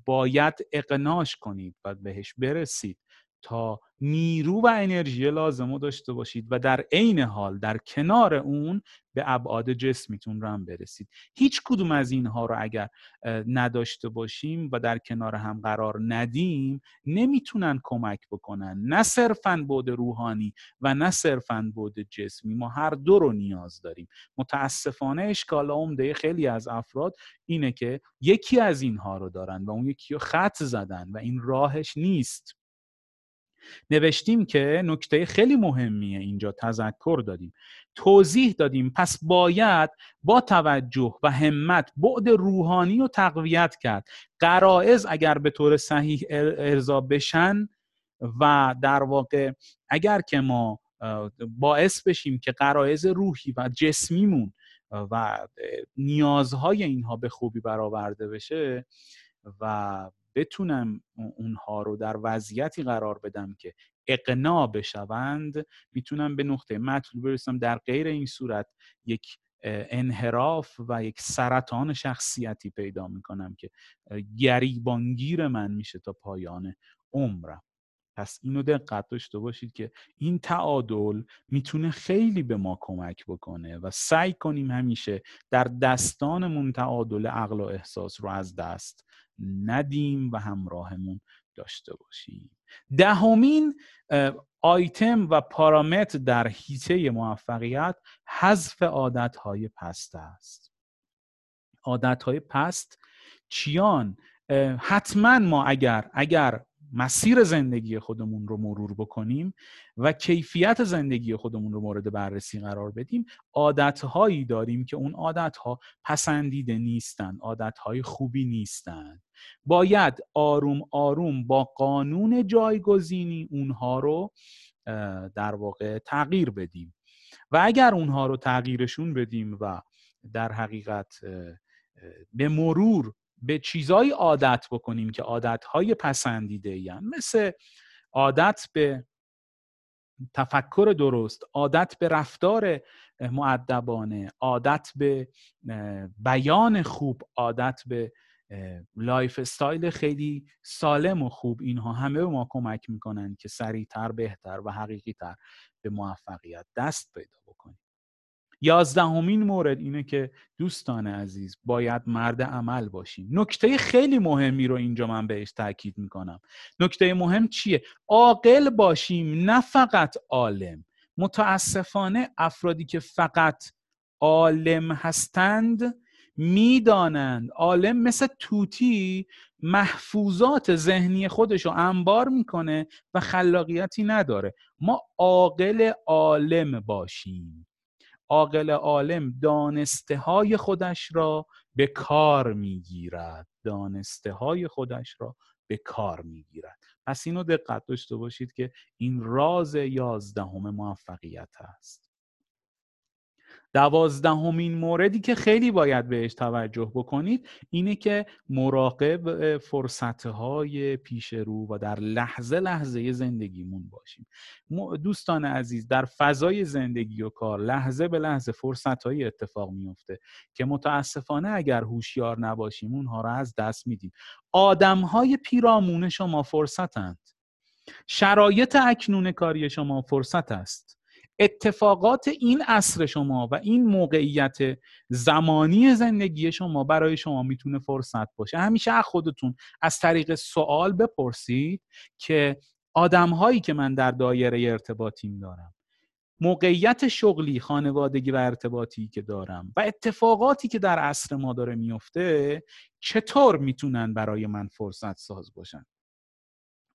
باید اقناعش کنید و بهش برسید تا نیرو و انرژی لازم رو داشته باشید و در عین حال در کنار اون به ابعاد جسمیتون رو هم برسید. هیچ کدوم از اینها رو اگر نداشته باشیم و در کنار هم قرار ندیم نمیتونن کمک بکنن، نه صرفاً بعد روحانی و نه صرفاً بعد جسمی، ما هر دو رو نیاز داریم. متاسفانه اشکال عمده خیلی از افراد اینه که یکی از اینها رو دارن و اون یکی رو خط زدن و این راهش نیست. نوشتیم که نکته خیلی مهمیه، اینجا تذکر دادیم، توضیح دادیم، پس باید با توجه و همت بعد روحانی رو تقویت کرد. غرایز اگر به طور صحیح ارضا بشن و در واقع اگر که ما باعث بشیم که غرایز روحی و جسمیمون و نیازهای اینها به خوبی برآورده بشه و بتونم اونها رو در وضعیتی قرار بدم که اقناع بشوند، میتونم به نقطه مطلوب برسم. در غیر این صورت یک انحراف و یک سرطان شخصیتی پیدا میکنم که گریبانگیر من میشه تا پایان عمرم. پس اینو دقت داشته باشید که این تعادل میتونه خیلی به ما کمک بکنه و سعی کنیم همیشه در دستانمون تعادل عقل و احساس رو از دست ندیم و همراهمون داشته باشیم. 10مین آیتم و پارامتر در حیطه موفقیت، حذف عادت‌های پست است. عادت‌های پست چیان؟ حتما ما اگر مسیر زندگی خودمون رو مرور بکنیم و کیفیت زندگی خودمون رو مورد بررسی قرار بدیم، عادت‌هایی داریم که اون عادت‌ها پسندیده نیستن، عادت‌های خوبی نیستن. باید آروم آروم با قانون جایگزینی اونها رو در واقع تغییر بدیم و اگر اونها رو تغییرشون بدیم و در حقیقت به مرور به چیزایی عادت بکنیم که عادت‌های پسندیده‌این، یعنی مثل عادت به تفکر درست، عادت به رفتار مؤدبانه، عادت به بیان خوب، عادت به لایف استایل خیلی سالم و خوب، اینها همه به ما کمک میکنن که سریعتر، بهتر و حقیقی‌تر به موفقیت دست پیدا بکنیم. 11مین مورد اینه که دوستان عزیز باید مرد عمل باشیم. نکته خیلی مهمی رو اینجا من بهش تاکید میکنم. نکته مهم چیه؟ عاقل باشیم، نه فقط عالم. متاسفانه افرادی که فقط عالم هستند میدانند عالم مثل توتی محفوظات ذهنی خودشو انبار میکنه و خلاقیتی نداره. ما عاقل عالم باشیم. عاقل عالم دانسته های خودش را به کار میگیرد، دانسته های خودش را به کار میگیرد. پس اینو دقت داشته باشید که این راز 11 موفقیت است. 12مین موردی که خیلی باید بهش توجه بکنید اینه که مراقب فرصتهای پیش رو و در لحظه زندگیمون باشیم. دوستان عزیز در فضای زندگی و کار لحظه به لحظه فرصتهایی اتفاق میفته که متاسفانه اگر هوشیار نباشیم اونها رو از دست میدیم. آدمهای پیرامون شما فرصتند، شرایط اکنون کاری شما فرصت است، اتفاقات این عصر شما و این موقعیت زمانی زندگی شما برای شما میتونه فرصت باشه. همیشه از خودتون از طریق سوال بپرسید که آدمهایی که من در دایره ارتباطیم دارم، موقعیت شغلی، خانوادگی و ارتباطی که دارم و اتفاقاتی که در عصر ما داره میفته چطور میتونن برای من فرصت ساز باشن؟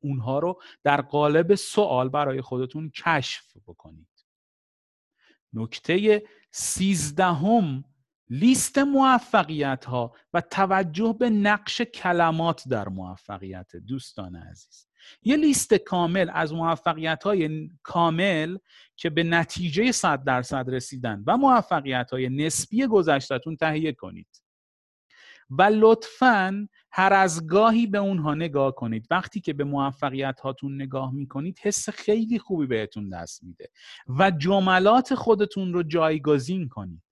اونها رو در قالب سوال برای خودتون کشف بکنید. نکته 13، لیست موفقیت ها و توجه به نقش کلمات در موفقیت. دوستان عزیز یه لیست کامل از موفقیت‌های کامل که به نتیجه 100% رسیدن و موفقیت‌های نسبی گذشته‌تون تهیه کنید و لطفاً هر از گاهی به اونها نگاه کنید. وقتی که به موفقیت هاتون نگاه میکنید حس خیلی خوبی بهتون دست میده و جملات خودتون رو جایگزین کنید.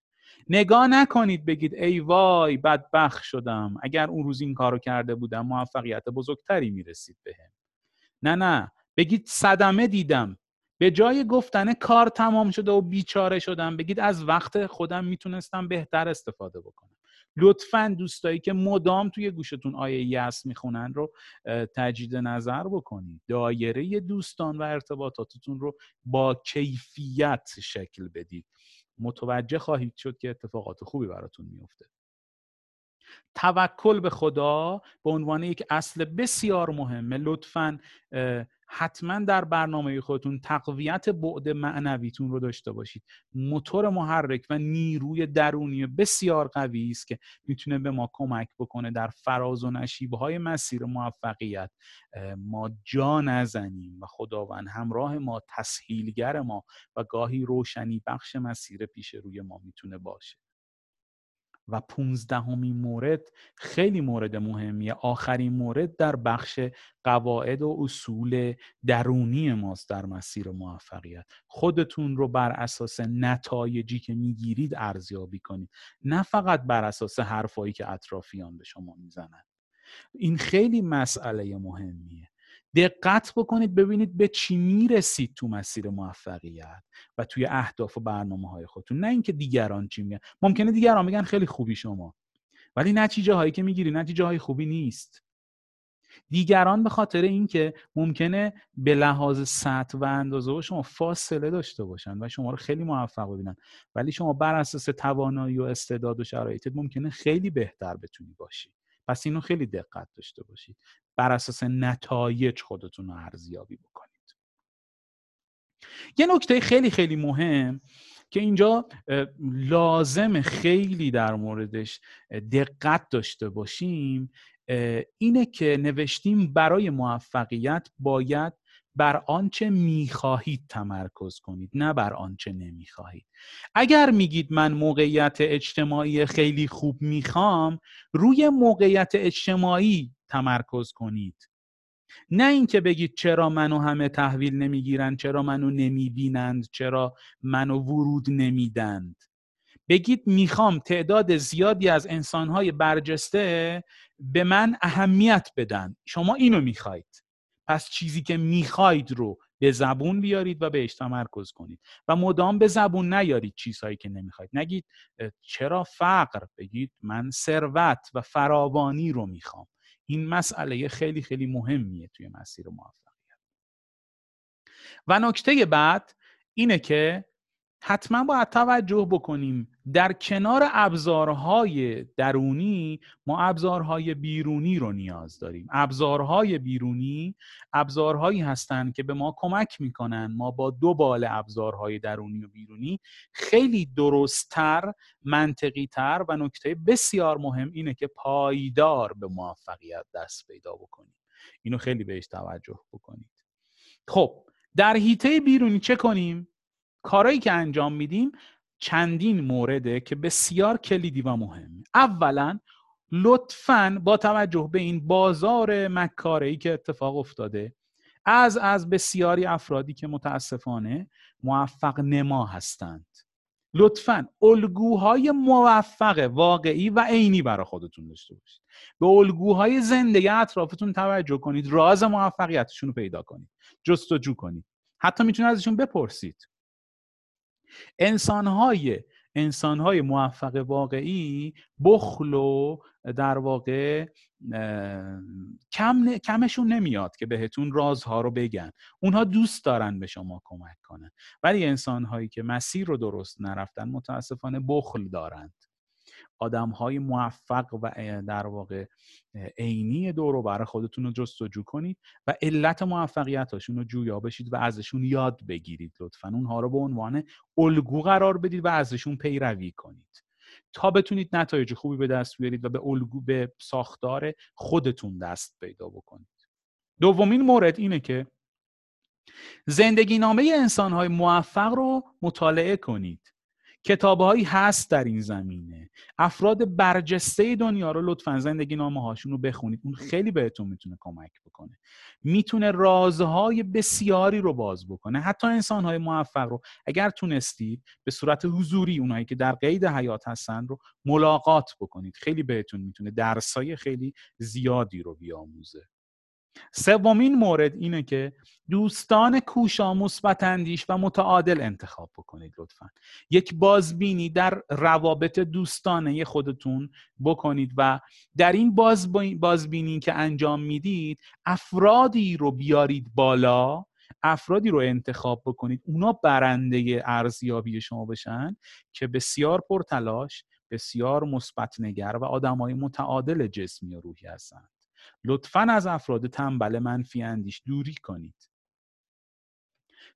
نگاه نکنید بگید ای وای بدبخت شدم، اگر اون روز این کارو کرده بودم موفقیت بزرگتری میرسید بهم. نه بگید صدمه دیدم. به جای گفتن کار تمام شده و بیچاره شدم بگید از وقت خودم میتونستم بهتر استفاده بکنم. لطفاً دوستایی که مدام توی گوشتون آیه یأس میخونن رو تجدید نظر بکنید. دایره دوستان و ارتباطاتتون رو با کیفیت شکل بدید. متوجه خواهید شد که اتفاقات خوبی براتون میفته. توکل به خدا به عنوان یک اصل بسیار مهمه. لطفاً حتما در برنامه خودتون تقویت بعد معنویتون رو داشته باشید. موتور محرک و نیروی درونی بسیار قوی است که میتونه به ما کمک بکنه در فراز و نشیب‌های مسیر موفقیت ما جا نزنیم و خداوند همراه ما، تسهیلگر ما و گاهی روشنی بخش مسیر پیش روی ما میتونه باشه. و 15مین مورد خیلی مورد مهمیه. آخرین مورد در بخش قواعد و اصول درونی ماست در مسیر موفقیت. خودتون رو بر اساس نتایجی که میگیرید ارزیابی کنید، نه فقط بر اساس حرفایی که اطرافیان به شما میزنن. این خیلی مسئله مهمیه. دقت بکنید ببینید به چی میرسید تو مسیر موفقیت و توی اهداف و برنامه‌های خودتون، نه اینکه دیگران چی میگن. ممکنه دیگران میگن خیلی خوبی شما، ولی نتیجه هایی که میگیری نتیجه های خوبی نیست. دیگران به خاطر اینکه ممکنه به لحاظ سطح و اندازه با شما فاصله داشته باشن و شما رو خیلی موفق ببینن، ولی شما بر اساس توانایی و استعداد و شرایطت ممکنه خیلی بهتر بتونی باشی. پس اینو خیلی دقت داشته باشید. بر اساس نتایج خودتون رو ارزیابی بکنید. یه نکته خیلی خیلی مهم که اینجا لازم خیلی در موردش دقت داشته باشیم اینه که نوشتیم برای موفقیت باید بر آنچه میخواهید تمرکز کنید، نه بر آنچه نمیخواهید. اگر میگید من موقعیت اجتماعی خیلی خوب میخوام، روی موقعیت اجتماعی تمرکز کنید، نه اینکه بگید چرا منو همه تحویل نمیگیرن، چرا منو نمیبینند، چرا منو ورود نمیدند. بگید میخوام تعداد زیادی از انسانهای برجسته به من اهمیت بدن. شما اینو میخواید، پس چیزی که میخواید رو به زبون بیارید و بهش تمرکز کنید و مدام به زبون نیارید چیزهایی که نمیخواید. نگید چرا فقر، بگید من ثروت و فراوانی رو میخوام. این مسئله خیلی خیلی مهمیه توی مسیر موفقیت. و نکته بعد اینه که حتما باید توجه بکنیم در کنار ابزارهای درونی ما ابزارهای بیرونی رو نیاز داریم. ابزارهای بیرونی ابزارهایی هستند که به ما کمک میکنن ما با دو بال ابزارهای درونی و بیرونی خیلی درستتر، منطقیتر و نکته بسیار مهم اینه که پایدار به موفقیت دست پیدا بکنیم. اینو خیلی بهش توجه بکنید. خب در حیطه بیرونی چه کنیم؟ کارهایی که انجام میدیم چندین مورده که بسیار کلیدی و مهمه. اولا لطفاً با توجه به این بازار مکاره‌ای که اتفاق افتاده از بسیاری افرادی که متاسفانه موفق نما هستند، لطفاً الگوهای موفق واقعی و عینی برای خودتون داشته باشید. به الگوهای زندگی اطرافتون توجه کنید، راز موفقیتشون رو پیدا کنید، جستجو کنید، حتی میتونید ازشون بپرسید. انسان‌های موفق واقعی بخل و در واقع کمشون نمیاد که بهتون رازها رو بگن. اونها دوست دارن به شما کمک کنن، ولی انسان‌هایی که مسیر رو درست نرفتن متاسفانه بخل دارند. آدم‌های موفق و در واقع عینی دورو برای خودتون رو جستجو کنید و علت موفقیتاشون رو جویا بشید و ازشون یاد بگیرید. لطفاً اونها رو به عنوان الگو قرار بدید و ازشون پیروی کنید تا بتونید نتایج خوبی به دست بیارید و به ساختار خودتون دست پیدا بکنید. دومین مورد اینه که زندگی نامه انسان‌های موفق رو مطالعه کنید. کتاب‌هایی هست در این زمینه. افراد برجسته دنیا رو لطفاً زندگی نامه هاشون رو بخونید. اون خیلی بهتون میتونه کمک بکنه. میتونه رازهای بسیاری رو باز بکنه. حتی انسان‌های موفق رو اگر تونستید به صورت حضوری اونایی که در قید حیات هستن رو ملاقات بکنید. خیلی بهتون میتونه درسای خیلی زیادی رو بیاموزه. سومین مورد اینه که دوستان کوشا، مثبت اندیش و متعادل انتخاب بکنید لطفاً. یک بازبینی در روابط دوستانه خودتون بکنید و در این بازبینی که انجام میدید افرادی رو بیارید بالا، افرادی رو انتخاب بکنید اونا برنده ارزیابی شما بشن که بسیار پرتلاش، بسیار مثبت نگر و آدمای متعادل جسمی و روحی هستن. لطفاً از افراد تنبل، منفی اندیش دوری کنید.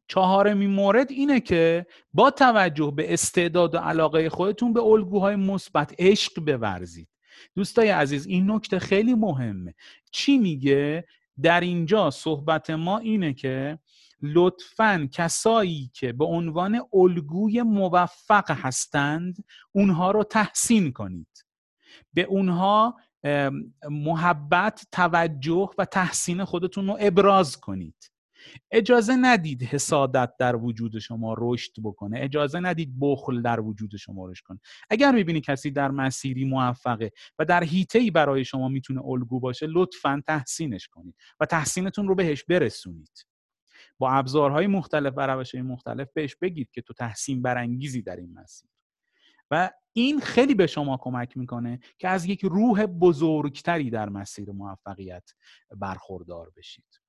چهارمین مورد اینه که با توجه به استعداد و علاقه خودتون به الگوهای مثبت عشق بورزید. دوستای عزیز، این نکته خیلی مهمه. چی میگه؟ در اینجا صحبت ما اینه که لطفاً کسایی که به عنوان الگوی موفق هستند اونها رو تحسین کنید. به اونها محبت، توجه و تحسین خودتون رو ابراز کنید. اجازه ندید حسادت در وجود شما رشد بکنه. اجازه ندید بخل در وجود شما رشد کنه. اگر میبینی کسی در مسیری موفقه و در حیطه‌ای برای شما میتونه الگو باشه، لطفاً تحسینش کنید و تحسینتون رو بهش برسونید. با ابزارهای مختلف و روش‌های مختلف بهش بگید که تو تحسین برانگیزی در این مسیر. و این خیلی به شما کمک میکنه که از یک روح بزرگتری در مسیر موفقیت برخوردار بشید.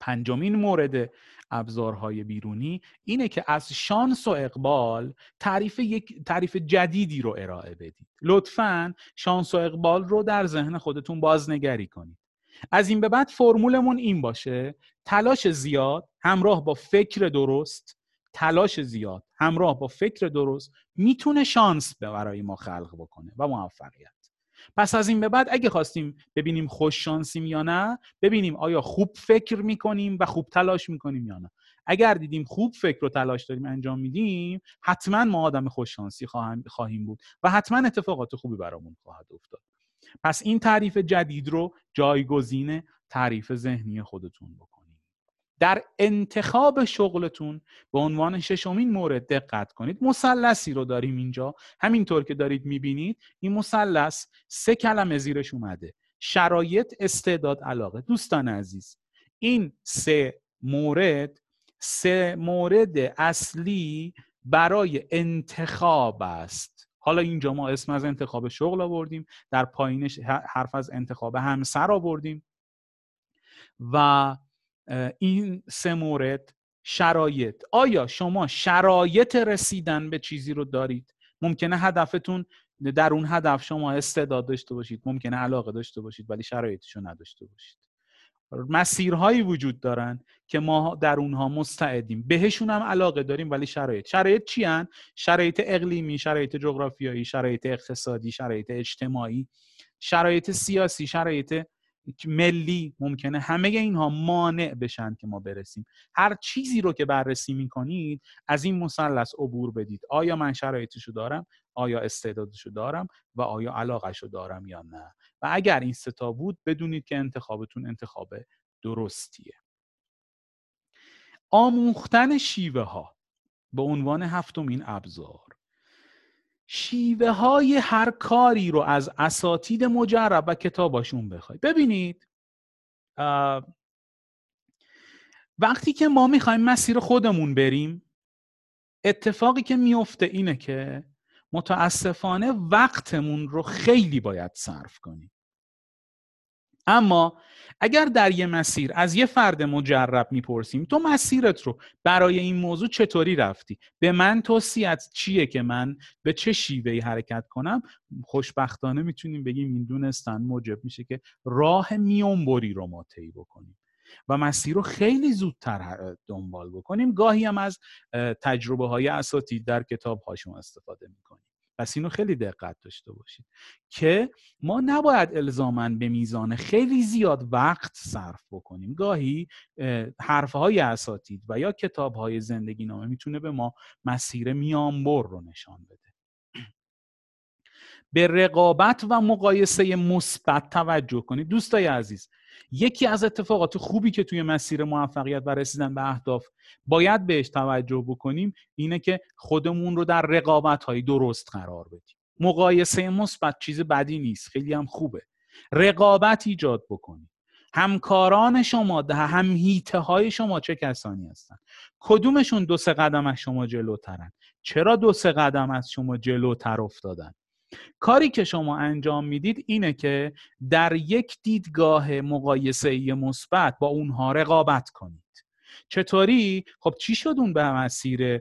پنجمین مورد ابزارهای بیرونی اینه که از شانس و اقبال تعریف جدیدی رو ارائه بدید. لطفاً شانس و اقبال رو در ذهن خودتون بازنگری کنید. از این به بعد فرمولمون این باشه: تلاش زیاد همراه با فکر درست، تلاش زیاد همراه با فکر درست میتونه شانس برای ما خلق بکنه و موفقیت. پس از این به بعد اگه خواستیم ببینیم خوش شانسیم یا نه، ببینیم آیا خوب فکر میکنیم و خوب تلاش میکنیم یا نه. اگر دیدیم خوب فکر و تلاش داریم انجام میدیم، حتما ما آدم خوش شانسی خواهیم بود و حتما اتفاقات خوبی برامون خواهد افتاد. پس این تعریف جدید رو جایگزین تعریف ذهنی خودتون بکنید. در انتخاب شغلتون به عنوان ششمین مورد دقت کنید. مثلثی رو داریم اینجا، همینطور که دارید میبینید این مثلث 3 کلمه زیرش اومده: شرایط، استعداد، علاقه. دوستان عزیز، این 3 مورد 3 مورد اصلی برای انتخاب است. حالا اینجا ما اسم از انتخاب شغل آوردیم، در پایینش حرف از انتخاب همسر آوردیم و این 3 مورد: شرایط. آیا شما شرایط رسیدن به چیزی رو دارید؟ ممکنه هدفتون، در اون هدف شما استعداد داشته باشید، ممکنه علاقه داشته باشید ولی شرایطشو نداشته باشید. مسیرهایی وجود دارن که ما در اونها مستعدیم، بهشون هم علاقه داریم ولی شرایط چی هن؟ شرایط اقلیمی، شرایط جغرافیایی، شرایط اقتصادی، شرایط اجتماعی، شرایط سیاسی، شرایط ملی. ممکنه همه اینها مانع بشن که ما برسیم. هر چیزی رو که بررسی میکنید از این مثلث عبور بدید. آیا من شرایطشو دارم؟ آیا استعدادشو دارم؟ و آیا علاقهشو دارم یا نه؟ و اگر این 3 تا بود، بدونید که انتخابتون انتخاب درستیه. آموختن شیوه ها به عنوان هفتمین ابزار. شیوه های هر کاری رو از اساتید مجرب و کتاباشون بخواید. ببینید، وقتی که ما میخوایم مسیر خودمون بریم، اتفاقی که میفته اینه که متاسفانه وقتمون رو خیلی باید صرف کنیم. اما اگر در یه مسیر از یه فرد مجرب میپرسیم تو مسیرت رو برای این موضوع چطوری رفتی؟ به من توصیت چیه که من به چه شیوهی حرکت کنم؟ خوشبختانه میتونیم بگیم این دونستن موجب میشه که راه میانبری رو ما طی بکنیم و مسیر رو خیلی زودتر دنبال بکنیم. گاهی هم از تجربه های اساتید در کتاب هاشون استفاده میکنیم. پس اینو خیلی دقت داشته باشید که ما نباید الزاماً به میزان خیلی زیاد وقت صرف بکنیم. گاهی حرفهای اساتید و یا کتابهای زندگی نامه میتونه به ما مسیر میانبر رو نشان بده. به رقابت و مقایسه مثبت توجه کنید. دوستای عزیز، یکی از اتفاقات خوبی که توی مسیر موفقیت و رسیدن به اهداف باید بهش توجه بکنیم اینه که خودمون رو در رقابت‌های درست قرار بدیم. مقایسه مثبت چیز بدی نیست، خیلی هم خوبه. رقابت ایجاد بکنید. همکاران شما، هم‌هیته‌های شما چه کسانی هستن؟ کدومشون 2-3 قدم از شما جلوترن؟ چرا 2-3 قدم از شما جلوتر افتادن؟ کاری که شما انجام میدید اینه که در یک دیدگاه مقایسه‌ای مثبت با اونها رقابت کنید. چطوری؟ خب چی شد اون به مسیر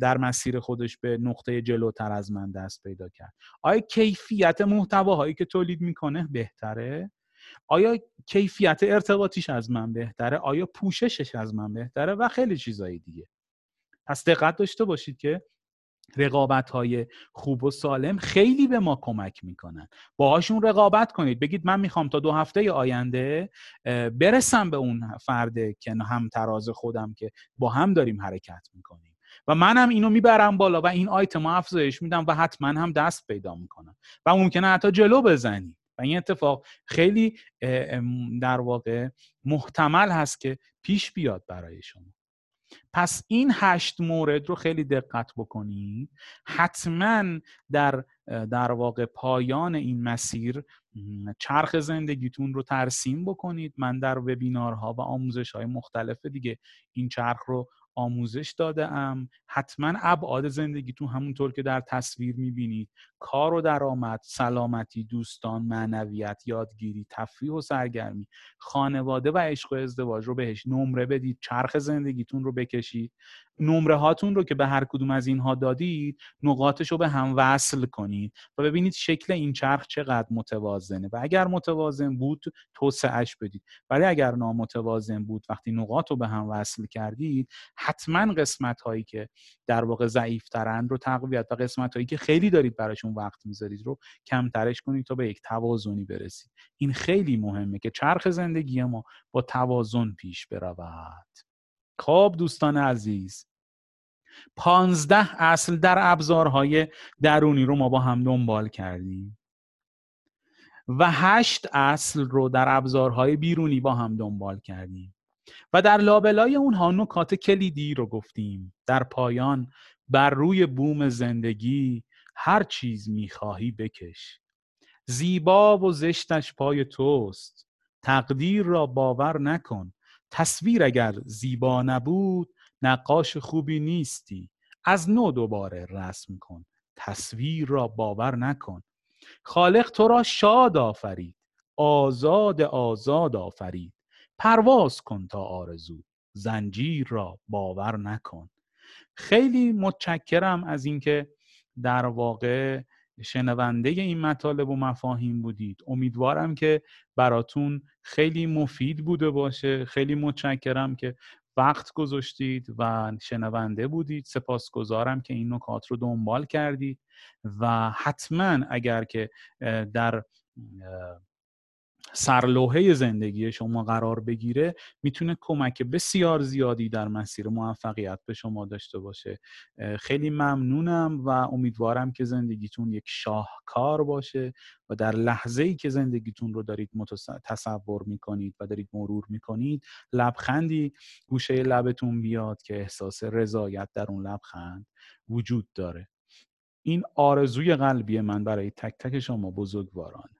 در مسیر خودش به نقطه جلوتر از من دست پیدا کرد؟ آیا کیفیت محتواهایی که تولید میکنه بهتره؟ آیا کیفیت ارتباطیش از من بهتره؟ آیا پوششش از من بهتره؟ و خیلی چیزای دیگه. پس دقت داشته باشید که رقابت‌های خوب و سالم خیلی به ما کمک میکنن. باهاشون رقابت کنید. بگید من میخوام تا 2 هفته آینده برسم به اون فرد که هم تراز خودم که با هم داریم حرکت میکنیم و منم اینو میبرم بالا و این آیتم افزایش میدم و حتما هم دست پیدا میکنم و ممکنه حتی جلو بزنی. و این اتفاق خیلی در واقع محتمل هست که پیش بیاد برای شما. پس این 8 مورد رو خیلی دقت بکنید. حتما در واقع پایان این مسیر چرخ زندگیتون رو ترسیم بکنید. من در وبینارها و آموزش‌های مختلف دیگه این چرخ رو آموزش داده‌ام. حتما ابعاد زندگیتون همونطور که در تصویر می‌بینید، کار و درآمد، سلامتی، دوستان، معنویت، یادگیری، تفریح و سرگرمی، خانواده و عشق و ازدواج رو بهش نمره بدید. چرخ زندگیتون رو بکشید. نمره هاتون رو که به هر کدوم از اینها دادید، نقاطش رو به هم وصل کنید و ببینید شکل این چرخ چقدر متوازنه و اگر متوازن بود توسعه‌اش بدید. ولی اگر نامتوازن بود، وقتی نقاط رو به هم وصل کردید، حتما قسمت هایی که در واقع ضعیف ترند رو تقویت و قسمت هایی که خیلی دارید براشون وقت میذارید رو کمترش کنید تا به یک توازنی برسید. این خیلی مهمه که چرخ زندگی ما با توازن پیش برود. خب دوستان عزیز، 15 اصل در ابزارهای درونی رو ما با هم دنبال کردیم و 8 اصل رو در ابزارهای بیرونی با هم دنبال کردیم و در لابلای اونها نکات کلیدی رو گفتیم. در پایان، بر روی بوم زندگی هر چیز میخواهی بکش، زیبا و زشتش پای توست، تقدیر را باور نکن، تصویر اگر زیبا نبود نقاش خوبی نیستی، از نو دوباره رسم کن، تصویر را باور نکن، خالق تو را شاد آفرید، آزاد آفرید، پرواز کن تا آرزو، زنجیر را باور نکن. خیلی متشکرم از اینکه در واقع شنونده این مطالب و مفاهیم بودید. امیدوارم که براتون خیلی مفید بوده باشه. خیلی متشکرم که وقت گذاشتید و شنونده بودید. سپاسگزارم که این نکات رو دنبال کردید و حتما اگر که در سرلوحه زندگی شما قرار بگیره میتونه کمک بسیار زیادی در مسیر موفقیت به شما داشته باشه. خیلی ممنونم و امیدوارم که زندگیتون یک شاهکار باشه و در لحظه‌ای که زندگیتون رو دارید تصور میکنید و دارید مرور میکنید لبخندی گوشه لبتون بیاد که احساس رضایت در اون لبخند وجود داره. این آرزوی قلبی من برای تک تک شما بزرگواران.